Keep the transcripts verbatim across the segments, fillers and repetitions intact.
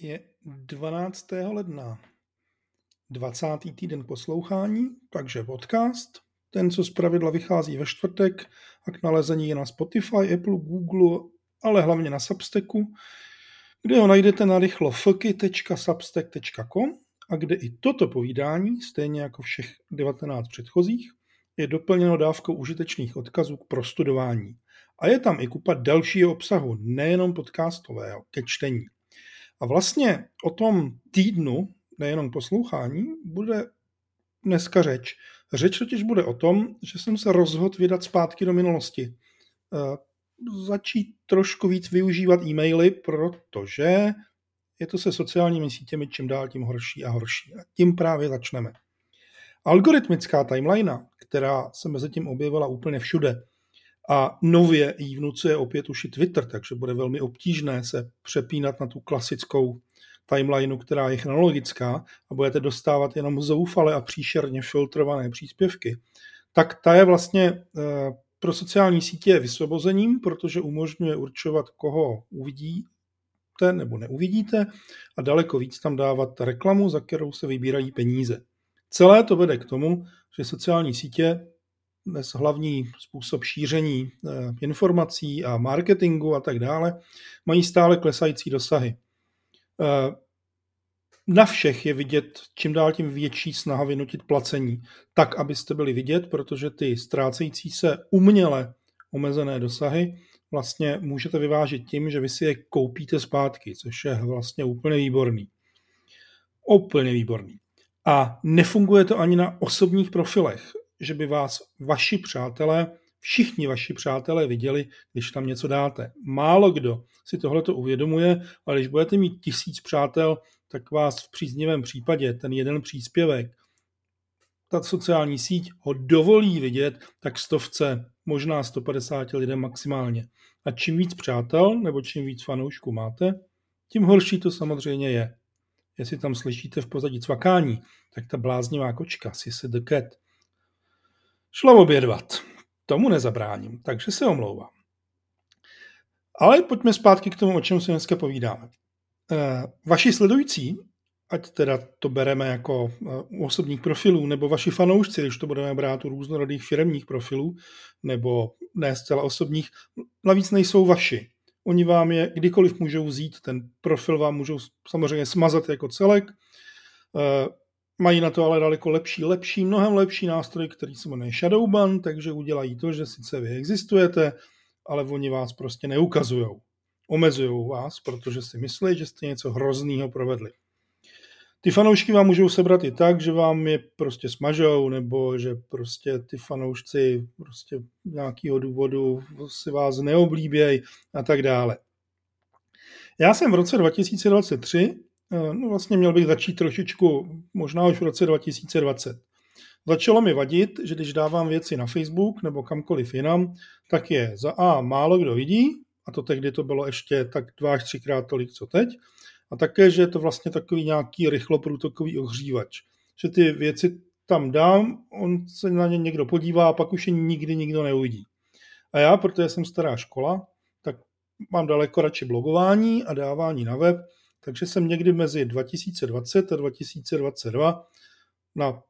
je dvanáctého ledna. dvacátý týden poslouchání, takže podcast, ten, co zpravidla vychází ve čtvrtek a k nalezení je na Spotify, Apple, Google, ale hlavně na Substacku, kde ho najdete na rychlofky tečka substack tečka com a kde i toto povídání, stejně jako všech devatenáct předchozích, je doplněno dávkou užitečných odkazů k prostudování. A je tam i kupa dalšího obsahu, nejenom podcastového, ke čtení. A vlastně o tom týdnu, nejenom poslouchání, bude dneska řeč. Řeč totiž bude o tom, že jsem se rozhodl vydat zpátky do minulosti. Začít trošku víc využívat e-maily, protože je to se sociálními sítěmi čím dál tím horší a horší. A tím právě začneme. Algoritmická timelina, která se mezi tím objevila úplně všude a nově jí vnucuje opět už i Twitter, takže bude velmi obtížné se přepínat na tu klasickou timelineu, která je chronologická a budete dostávat jenom zoufale a příšerně filtrované příspěvky, tak ta je vlastně pro sociální sítě vysvobozením, protože umožňuje určovat, koho uvidíte nebo neuvidíte a daleko víc tam dávat reklamu, za kterou se vybírají peníze. Celé to vede k tomu, že sociální sítě, dnes hlavní způsob šíření informací a marketingu a tak dále, mají stále klesající dosahy. Na všech je vidět čím dál tím větší snaha vynutit placení, tak, abyste byli vidět, protože ty ztrácející se uměle omezené dosahy vlastně můžete vyvážit tím, že vy si je koupíte zpátky, což je vlastně úplně výborný. Úplně výborný. A nefunguje to ani na osobních profilech, že by vás vaši přátelé, všichni vaši přátelé viděli, když tam něco dáte. Málo kdo si tohleto uvědomuje, ale když budete mít tisíc přátel, tak vás v příznivém případě ten jeden příspěvek, ta sociální síť ho dovolí vidět, tak stovce, možná sto padesát lidem maximálně. A čím víc přátel nebo čím víc fanoušků máte, tím horší to samozřejmě je. Jestli tam slyšíte v pozadí cvakání, tak ta bláznivá kočka, sissy the cat, šla obědvat. Tomu nezabráním, takže se omlouvám. Ale pojďme zpátky k tomu, o čem se dneska povídáme. Vaši sledující, ať teda to bereme jako u osobních profilů, nebo vaši fanoušci, když to budeme brát u různorodých firemních profilů, nebo ne zcela osobních, navíc nejsou vaši. Oni vám je kdykoliv můžou vzít, ten profil vám můžou samozřejmě smazat jako celek. Mají na to ale daleko lepší, lepší, mnohem lepší nástroj, který se jmenuje shadowban, takže udělají to, že sice vy existujete, ale oni vás prostě neukazujou. Omezujou vás, protože si myslí, že jste něco hroznýho provedli. Ty fanoušky vám můžou sebrat i tak, že vám je prostě smažou, nebo že prostě ty fanoušci prostě nějakého důvodu si vás neoblíbějí a tak dále. Já jsem v roce dva tisíce dvacet tři, no vlastně měl bych začít trošičku, možná už v roce dva tisíce dvacet. Začalo mi vadit, že když dávám věci na Facebook nebo kamkoliv jinam, tak je za A málo kdo vidí, a to tehdy to bylo ještě tak dva až třikrát tolik, co teď, a také, že je to vlastně takový nějaký rychloprůtokový ohřívač. Že ty věci tam dám, on se na ně někdo podívá a pak už je nikdy nikdo neuvidí. A já, protože jsem stará škola, tak mám daleko radši blogování a dávání na web, takže jsem někdy mezi dva tisíce dvacet a dva tisíce dvacet dva na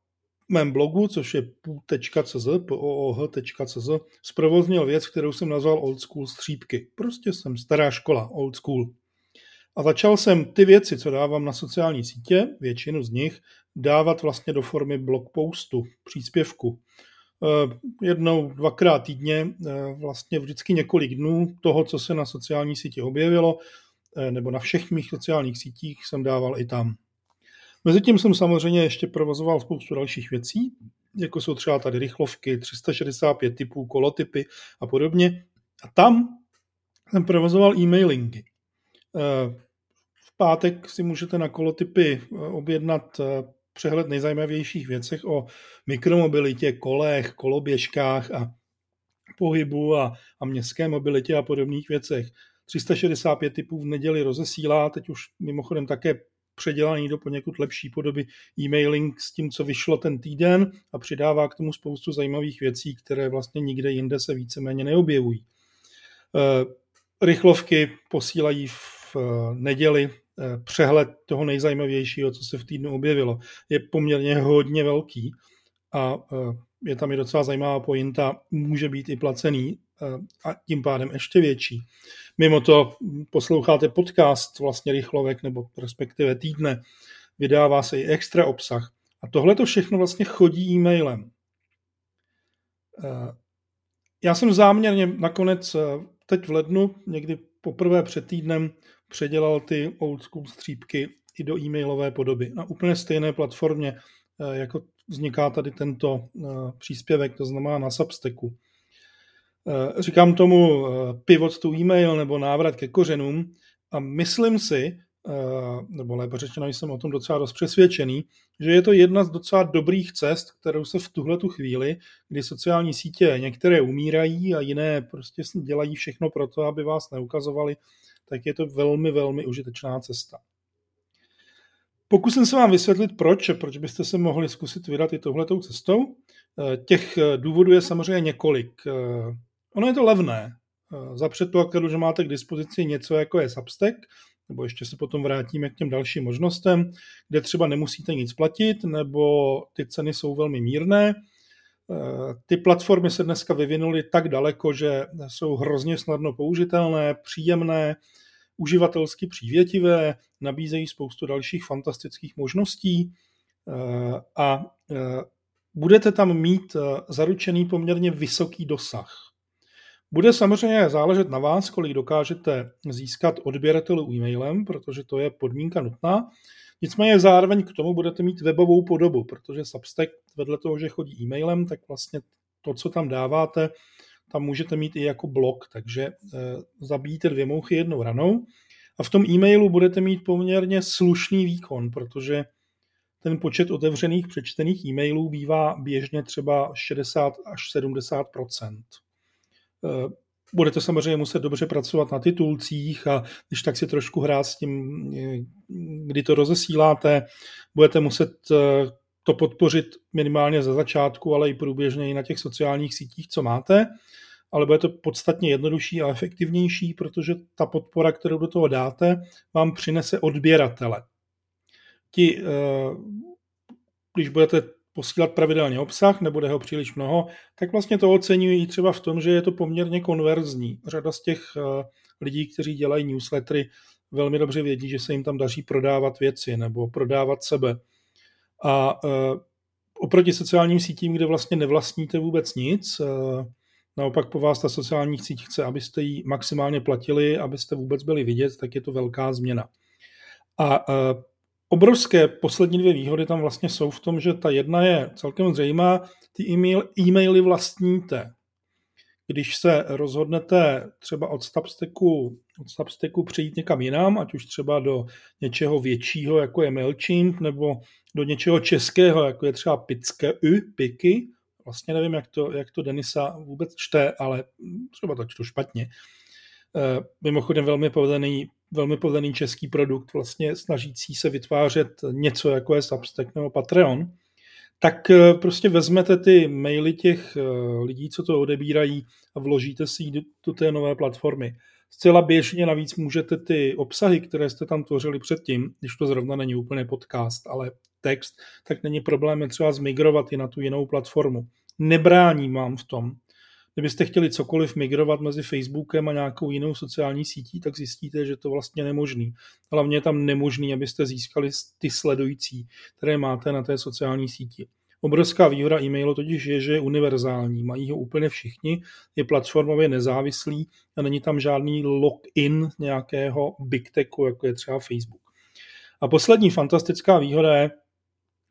mém blogu, což je pooh tečka cz, zprovoznil věc, kterou jsem nazval Old School střípky. Prostě jsem stará škola, Old School. A začal jsem ty věci, co dávám na sociální sítě, většinu z nich, dávat vlastně do formy blog postu, příspěvku. Jednou, dvakrát týdně, vlastně vždycky několik dnů toho, co se na sociální síti objevilo, nebo na všech mých sociálních sítích jsem dával i tam. Mezitím jsem samozřejmě ještě provozoval spoustu dalších věcí, jako jsou třeba tady rychlovky, tři sta šedesát pět tipů, kolotipy a podobně. A tam jsem provozoval e-mailingy. V pátek si můžete na kolotipy objednat přehled nejzajímavějších věcech o mikromobilitě, kolech, koloběžkách a pohybu a, a městské mobilitě a podobných věcech. tři sta šedesát pět tipů v neděli rozesílá, teď už mimochodem také předělaný do poněkud lepší podoby e-mailing s tím, co vyšlo ten týden a přidává k tomu spoustu zajímavých věcí, které vlastně nikde jinde se víceméně neobjevují. Rychlovky posílají v neděli přehled toho nejzajímavějšího, co se v týdnu objevilo, je poměrně hodně velký a je tam i docela zajímavá pointa, může být i placený a tím pádem ještě větší. Mimo to posloucháte podcast vlastně Rychlovek nebo respektive Týdne, vydává se i extra obsah a tohle to všechno vlastně chodí e-mailem. Já jsem záměrně nakonec teď v lednu, někdy poprvé před týdnem, předělal ty Old School střípky i do e-mailové podoby. Na úplně stejné platformě, jako vzniká tady tento příspěvek, to znamená na Substacku. Říkám tomu pivot to e-mail nebo návrat ke kořenům a myslím si, nebo lépe řečeno, jsem o tom docela dost přesvědčený, že je to jedna z docela dobrých cest, kterou se v tuhletu chvíli, kdy sociální sítě některé umírají a jiné prostě dělají všechno pro to, aby vás neukazovali, tak je to velmi, velmi užitečná cesta. Pokusím se vám vysvětlit, proč, proč byste se mohli zkusit vydat i touhletou cestou. Těch důvodů je samozřejmě několik. Ono je to levné. Za předpokladu, že máte k dispozici něco, jako je Substack, nebo ještě se potom vrátíme k těm dalším možnostem, kde třeba nemusíte nic platit, nebo ty ceny jsou velmi mírné. Ty platformy se dneska vyvinuly tak daleko, že jsou hrozně snadno použitelné, příjemné, uživatelsky přívětivé, nabízejí spoustu dalších fantastických možností a budete tam mít zaručený poměrně vysoký dosah. Bude samozřejmě záležet na vás, kolik dokážete získat odběratelů e-mailem, protože to je podmínka nutná. Nicméně zároveň k tomu budete mít webovou podobu, protože Substack vedle toho, že chodí e-mailem, tak vlastně to, co tam dáváte, tam můžete mít i jako blog, takže e, zabijíte dvě mouchy jednou ranou. A v tom e-mailu budete mít poměrně slušný výkon, protože ten počet otevřených, přečtených e-mailů bývá běžně třeba šedesát až sedmdesát procent. Budete samozřejmě muset dobře pracovat na titulcích a když tak si trošku hrát s tím, kdy to rozesíláte, budete muset to podpořit minimálně ze začátku, ale i průběžně i na těch sociálních sítích, co máte, ale bude to podstatně jednodušší a efektivnější, protože ta podpora, kterou do toho dáte, vám přinese odběratele. Ti, když budete posílat pravidelně obsah, nebude ho příliš mnoho, tak vlastně to oceňují třeba v tom, že je to poměrně konverzní. Řada z těch lidí, kteří dělají newslettery, velmi dobře vědí, že se jim tam daří prodávat věci nebo prodávat sebe. A oproti sociálním sítím, kde vlastně nevlastníte vůbec nic, naopak po vás ta sociálních sítí chce, abyste ji maximálně platili, abyste vůbec byli vidět, tak je to velká změna. A obrovské poslední dvě výhody tam vlastně jsou v tom, že ta jedna je celkem zřejmá, ty e-mail, e-maily vlastníte. Když se rozhodnete třeba od Substacku, od Substacku přejít někam jinam, ať už třeba do něčeho většího, jako je MailChimp, nebo do něčeho českého, jako je třeba Piky, vlastně nevím, jak to, jak to Denisa vůbec čte, ale třeba to čtu špatně. Mimochodem velmi povedený velmi povedený český produkt, vlastně snažící se vytvářet něco, jako je Substack nebo Patreon, tak prostě vezmete ty maily těch lidí, co to odebírají a vložíte si do, do té nové platformy. Zcela běžně navíc můžete ty obsahy, které jste tam tvořili předtím, když to zrovna není úplně podcast, ale text, tak není problém třeba zmigrovat i na tu jinou platformu. Nebrání vám v tom. Kdybyste chtěli cokoliv migrovat mezi Facebookem a nějakou jinou sociální sítí, tak zjistíte, že to vlastně nemožný. Hlavně je tam nemožný, abyste získali ty sledující, které máte na té sociální síti. Obrovská výhoda e-mailu totiž je, že je univerzální. Mají ho úplně všichni, je platformově nezávislý a není tam žádný login nějakého big techu, jako je třeba Facebook. A poslední fantastická výhoda je,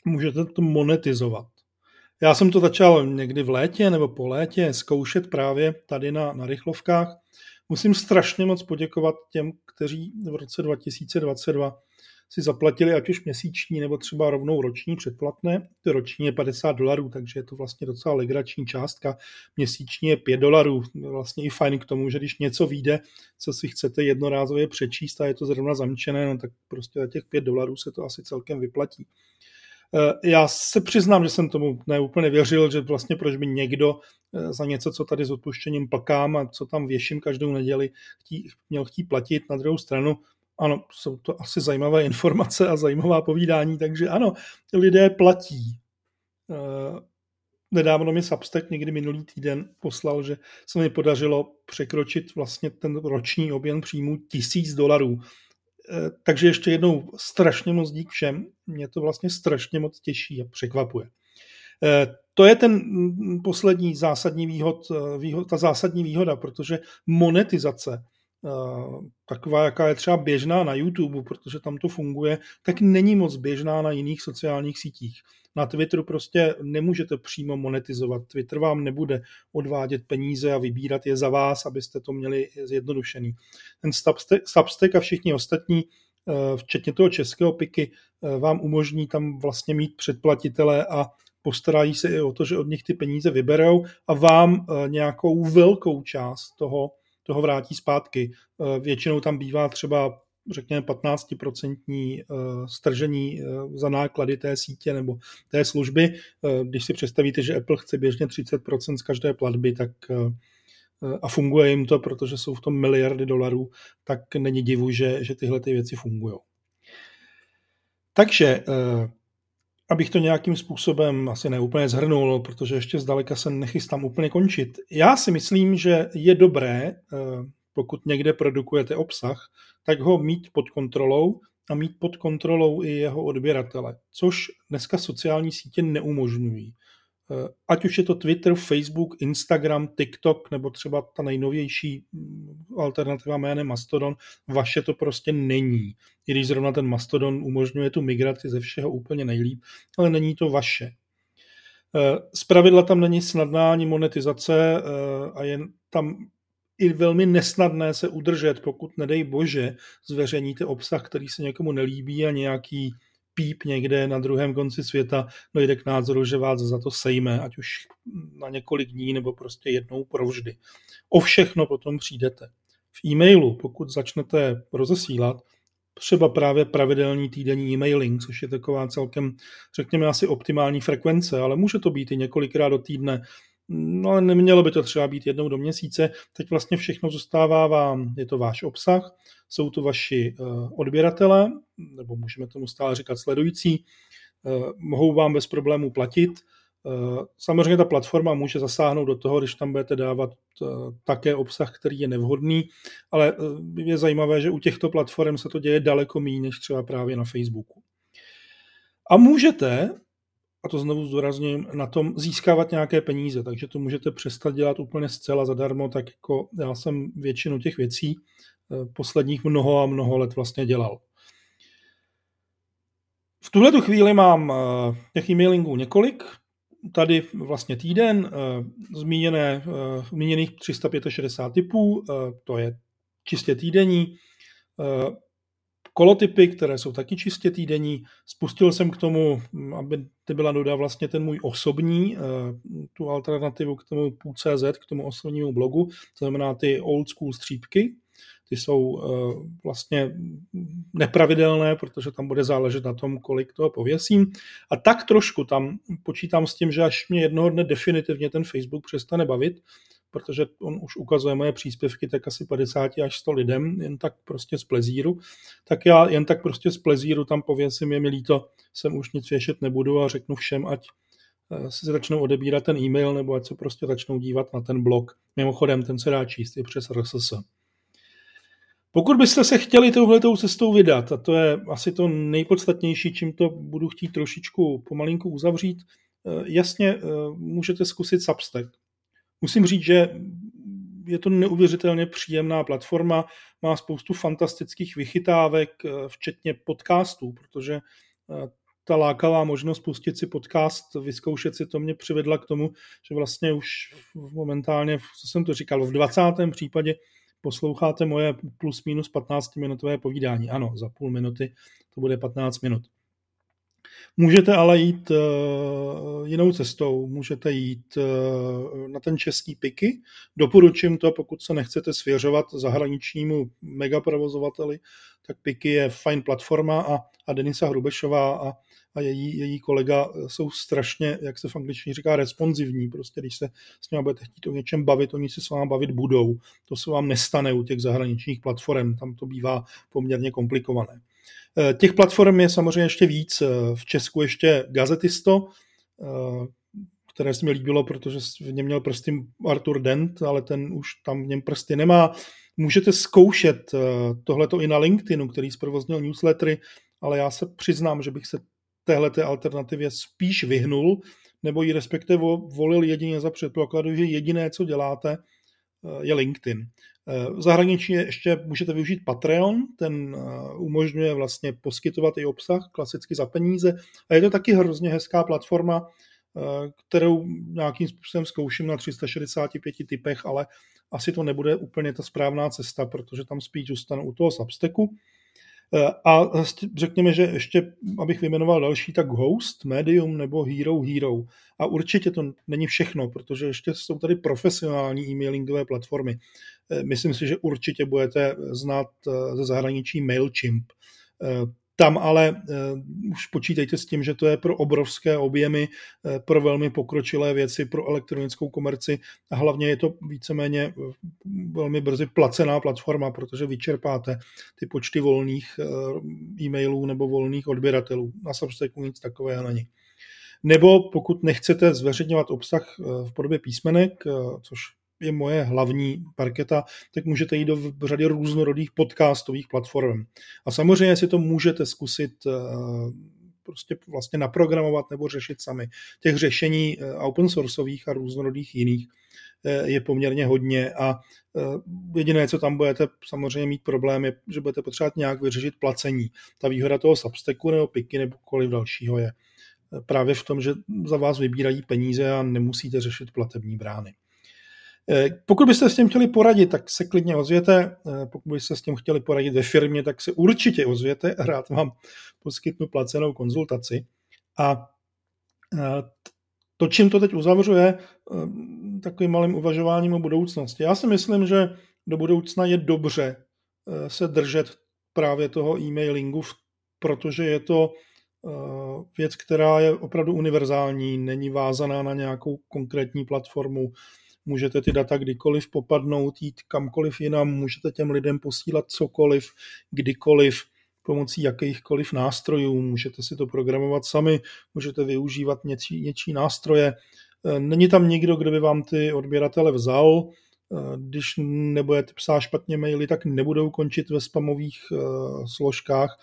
můžete to monetizovat. Já jsem to začal někdy v létě nebo po létě zkoušet právě tady na, na Rychlovkách. Musím strašně moc poděkovat těm, kteří v roce dva tisíce dvacet dva si zaplatili ať už měsíční nebo třeba rovnou roční předplatné. To roční je padesát dolarů, takže je to vlastně docela legrační částka. Měsíční je pět dolarů. Vlastně i fajn k tomu, že když něco vyjde, co si chcete jednorázově přečíst a je to zrovna zamčené, no tak prostě za těch pět dolarů se to asi celkem vyplatí. Já se přiznám, že jsem tomu neúplně věřil, že vlastně proč by někdo za něco, co tady s odpuštěním plkám a co tam věším každou neděli, chtí, měl chtít platit. Na druhou stranu Ano, jsou to asi zajímavé informace a zajímavá povídání, takže ano, lidé platí. Nedávno mi Substack někdy minulý týden poslal, že se mi podařilo překročit vlastně ten roční objem příjmů tisíc dolarů. Takže ještě jednou strašně moc dík všem. Mě to vlastně strašně moc těší a překvapuje. To je ten poslední zásadní výhod, výhod, ta zásadní výhoda, protože monetizace, taková, jaká je třeba běžná na YouTube, protože tam to funguje, tak není moc běžná na jiných sociálních sítích. Na Twitteru prostě nemůžete přímo monetizovat. Twitter vám nebude odvádět peníze a vybírat je za vás, abyste to měli zjednodušený. Ten Substack a všichni ostatní, včetně toho českého Piky, vám umožní tam vlastně mít předplatitele a postarají se i o to, že od nich ty peníze vyberou a vám nějakou velkou část toho, toho vrátí zpátky. Většinou tam bývá třeba řekněme patnáct procent stržení za náklady té sítě nebo té služby. Když si představíte, že Apple chce běžně třicet procent z každé platby, tak a funguje jim to, protože jsou v tom miliardy dolarů, tak není divu, že, že tyhle ty věci fungují. Takže abych to nějakým způsobem asi neúplně zhrnul, protože ještě zdaleka se nechystám úplně končit. Já si myslím, že je dobré, pokud někde produkujete obsah, tak ho mít pod kontrolou a mít pod kontrolou i jeho odběratele, což dneska sociální sítě neumožňují. Ať už je to Twitter, Facebook, Instagram, TikTok, nebo třeba ta nejnovější alternativa jménem Mastodon, vaše to prostě není. I když zrovna ten Mastodon umožňuje tu migraci ze všeho úplně nejlíp, ale není to vaše. Zpravidla tam není snadná ani monetizace a je tam i velmi nesnadné se udržet, pokud nedej bože zveřejníte obsah, který se někomu nelíbí a nějaký píp někde na druhém konci světa dojde k názoru, že vás za to sejme, ať už na několik dní nebo prostě jednou provždy. O všechno potom přijdete. V e-mailu, pokud začnete rozesílat, třeba právě pravidelný týdenní e-mailing, což je taková celkem, řekněme, asi optimální frekvence, ale může to být i několikrát do týdne, no ale nemělo by to třeba být jednou do měsíce, teď vlastně všechno zůstává vám, je to váš obsah, jsou to vaši odběratele, nebo můžeme tomu stále říkat sledující, mohou vám bez problémů platit. Samozřejmě ta platforma může zasáhnout do toho, když tam budete dávat také obsah, který je nevhodný, ale je zajímavé, že u těchto platform se to děje daleko méně než třeba právě na Facebooku. A můžete, a to znovu zdůrazním, na tom získávat nějaké peníze, takže to můžete přestat dělat úplně zcela zadarmo, tak jako já jsem většinu těch věcí posledních mnoho a mnoho let vlastně dělal. V tuhletu chvíli mám těch e-mailingů několik, tady vlastně týden, zmíněné, zmíněných tři sta šedesát pět typů, to je čistě týdenní, Kolotipy, které jsou taky čistě týdenní, spustil jsem k tomu, aby byla nuda vlastně ten můj osobní, tu alternativu k tomu půl tečka cé zet, k tomu osobnímu blogu, to znamená ty old school střípky, ty jsou vlastně nepravidelné, protože tam bude záležet na tom, kolik toho pověsím. A tak trošku tam počítám s tím, že až mě jednoho dne definitivně ten Facebook přestane bavit, protože on už ukazuje moje příspěvky tak asi padesát až sto lidem, jen tak prostě z plezíru, tak já jen tak prostě z plezíru tam pověsím, je mi líto, sem už nic věšet nebudu a řeknu všem, ať si začnou odebírat ten e-mail, nebo ať se prostě začnou dívat na ten blog. Mimochodem, ten se dá číst i přes er es es. Pokud byste se chtěli touhletou cestou vydat, a to je asi to nejpodstatnější, čím to budu chtít trošičku pomalinku uzavřít, jasně můžete zkusit Substack. Musím říct, že je to neuvěřitelně příjemná platforma, má spoustu fantastických vychytávek, včetně podcastů, protože ta lákavá možnost pustit si podcast, vyzkoušet si to mě přivedla k tomu, že vlastně už momentálně, co jsem to říkal, v dvacátém případě posloucháte moje plus minus patnáctiminutové povídání. Ano, za půl minuty to bude patnáct minut. Můžete ale jít uh, jinou cestou, můžete jít uh, na ten český Piky. Doporučím to, pokud se nechcete svěřovat zahraničnímu megaprovozovateli, tak Piky je fajn platforma a, a Denisa Hrubešová a a její, její kolega jsou strašně, jak se v angličtině říká, responsivní. Prostě když se s nimi budete chtít o něčem bavit, oni se s vámi bavit budou. To se vám nestane u těch zahraničních platform, tam to bývá poměrně komplikované. Těch platform je samozřejmě ještě víc. V Česku ještě Gazetisto, které se mi líbilo, protože v něm měl prsty Arthur Dent, ale ten už tam v něm prsty nemá. Můžete zkoušet tohleto i na LinkedInu, který zprovoznil newslettery, ale já se přiznám, že bych se téhleté alternativě spíš vyhnul, nebo ji respektive volil jedině za předpokladu, že jediné, co děláte, je LinkedIn. V zahraničí ještě můžete využít Patreon, ten umožňuje vlastně poskytovat i obsah, klasicky za peníze, a je to taky hrozně hezká platforma, kterou nějakým způsobem zkouším na tři sta šedesát pět typech, ale asi to nebude úplně ta správná cesta, protože tam spíš zůstanu u toho Substacku. A řekněme, že ještě, abych vyjmenoval další, tak Host, Medium nebo HeroHero. A určitě to není všechno, protože ještě jsou tady profesionální e-mailingové platformy. Myslím si, že určitě budete znát ze zahraničí MailChimp. Tam ale už počítejte s tím, že to je pro obrovské objemy, pro velmi pokročilé věci, pro elektronickou komerci a hlavně je to víceméně velmi brzy placená platforma, protože vyčerpáte ty počty volných e-mailů nebo volných odběratelů. Na Substacku nic takového není. Nebo pokud nechcete zveřejňovat obsah v podobě písmenek, což je moje hlavní parketa, tak můžete jít do řady různorodých podcastových platform. A samozřejmě si to můžete zkusit prostě vlastně naprogramovat nebo řešit sami. Těch řešení open sourceových a různorodých jiných je poměrně hodně a jediné, co tam budete samozřejmě mít problém, je, že budete potřebovat nějak vyřešit placení. Ta výhoda toho Substacku nebo Piky nebo koliv dalšího je právě v tom, že za vás vybírají peníze a nemusíte řešit platební brány. Pokud byste s tím chtěli poradit, tak se klidně ozvěte. Pokud byste s tím chtěli poradit ve firmě, tak se určitě ozvěte. Rád vám poskytnu placenou konzultaci. A to, čím to teď uzavřu, je takovým malým uvažováním o budoucnosti. Já si myslím, že do budoucna je dobře se držet právě toho e-mailingu, protože je to věc, která je opravdu univerzální, není vázaná na nějakou konkrétní platformu. Můžete ty data kdykoliv popadnout, jít kamkoliv jinam, můžete těm lidem posílat cokoliv, kdykoliv, pomocí jakýchkoliv nástrojů, můžete si to programovat sami, můžete využívat něčí, něčí nástroje. Není tam nikdo, kdo by vám ty odběratele vzal, když nebudete psát špatně maily, tak nebudou končit ve spamových uh, složkách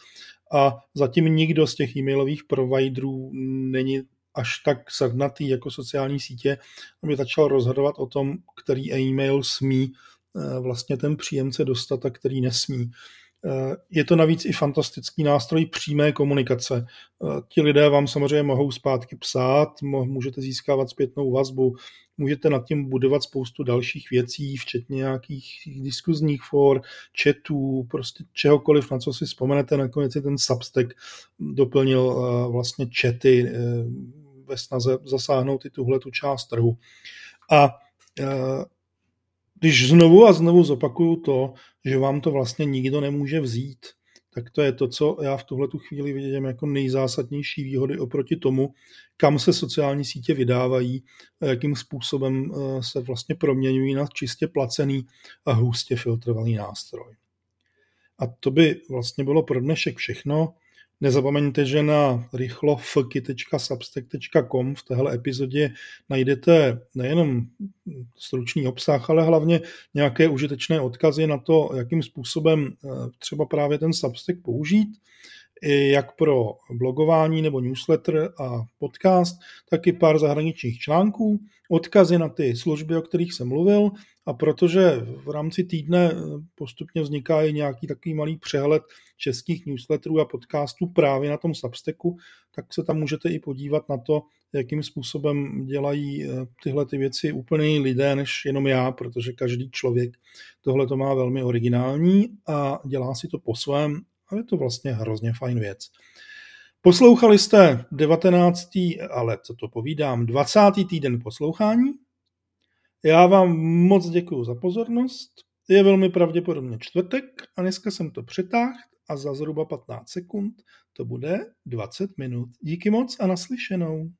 a zatím nikdo z těch e-mailových providerů není až tak srdnatý jako sociální sítě, aby začal rozhodovat o tom, který e-mail smí vlastně ten příjemce dostat a který nesmí. Je to navíc i fantastický nástroj přímé komunikace. Ti lidé vám samozřejmě mohou zpátky psát, můžete získávat zpětnou vazbu, můžete nad tím budovat spoustu dalších věcí, včetně nějakých diskuzních for, chatů, prostě čehokoliv, na co si vzpomenete. Nakonec si ten Substack doplnil vlastně chaty ve snaze zasáhnout i tuhletu část trhu. A když znovu a znovu zopakuju to, že vám to vlastně nikdo nemůže vzít, tak to je to, co já v tuhletu chvíli vidím jako nejzásadnější výhody oproti tomu, kam se sociální sítě vydávají, jakým způsobem se vlastně proměňují na čistě placený a hustě filtrovaný nástroj. A to by vlastně bylo pro dnešek všechno. Nezapomeňte, že na rychlovky tečka substack tečka com v téhle epizodě najdete nejenom stručný obsah, ale hlavně nějaké užitečné odkazy na to, jakým způsobem třeba právě ten Substack použít, jak pro blogování nebo newsletter a podcast, tak i pár zahraničních článků, odkazy na ty služby, o kterých jsem mluvil, a protože v rámci týdne postupně vzniká i nějaký takový malý přehled českých newsletterů a podcastů právě na tom Substacku, tak se tam můžete i podívat na to, jakým způsobem dělají tyhle ty věci úplně lidé než jenom já, protože každý člověk tohle to má velmi originální a dělá si to po svém. A je to vlastně hrozně fajn věc. Poslouchali jste devatenáctý, ale co to povídám, dvacátý týden poslouchání. Já vám moc děkuju za pozornost. Je velmi pravděpodobně čtvrtek a dneska jsem to přetáhl a za zhruba patnáct sekund to bude dvacet minut. Díky moc a naslyšenou.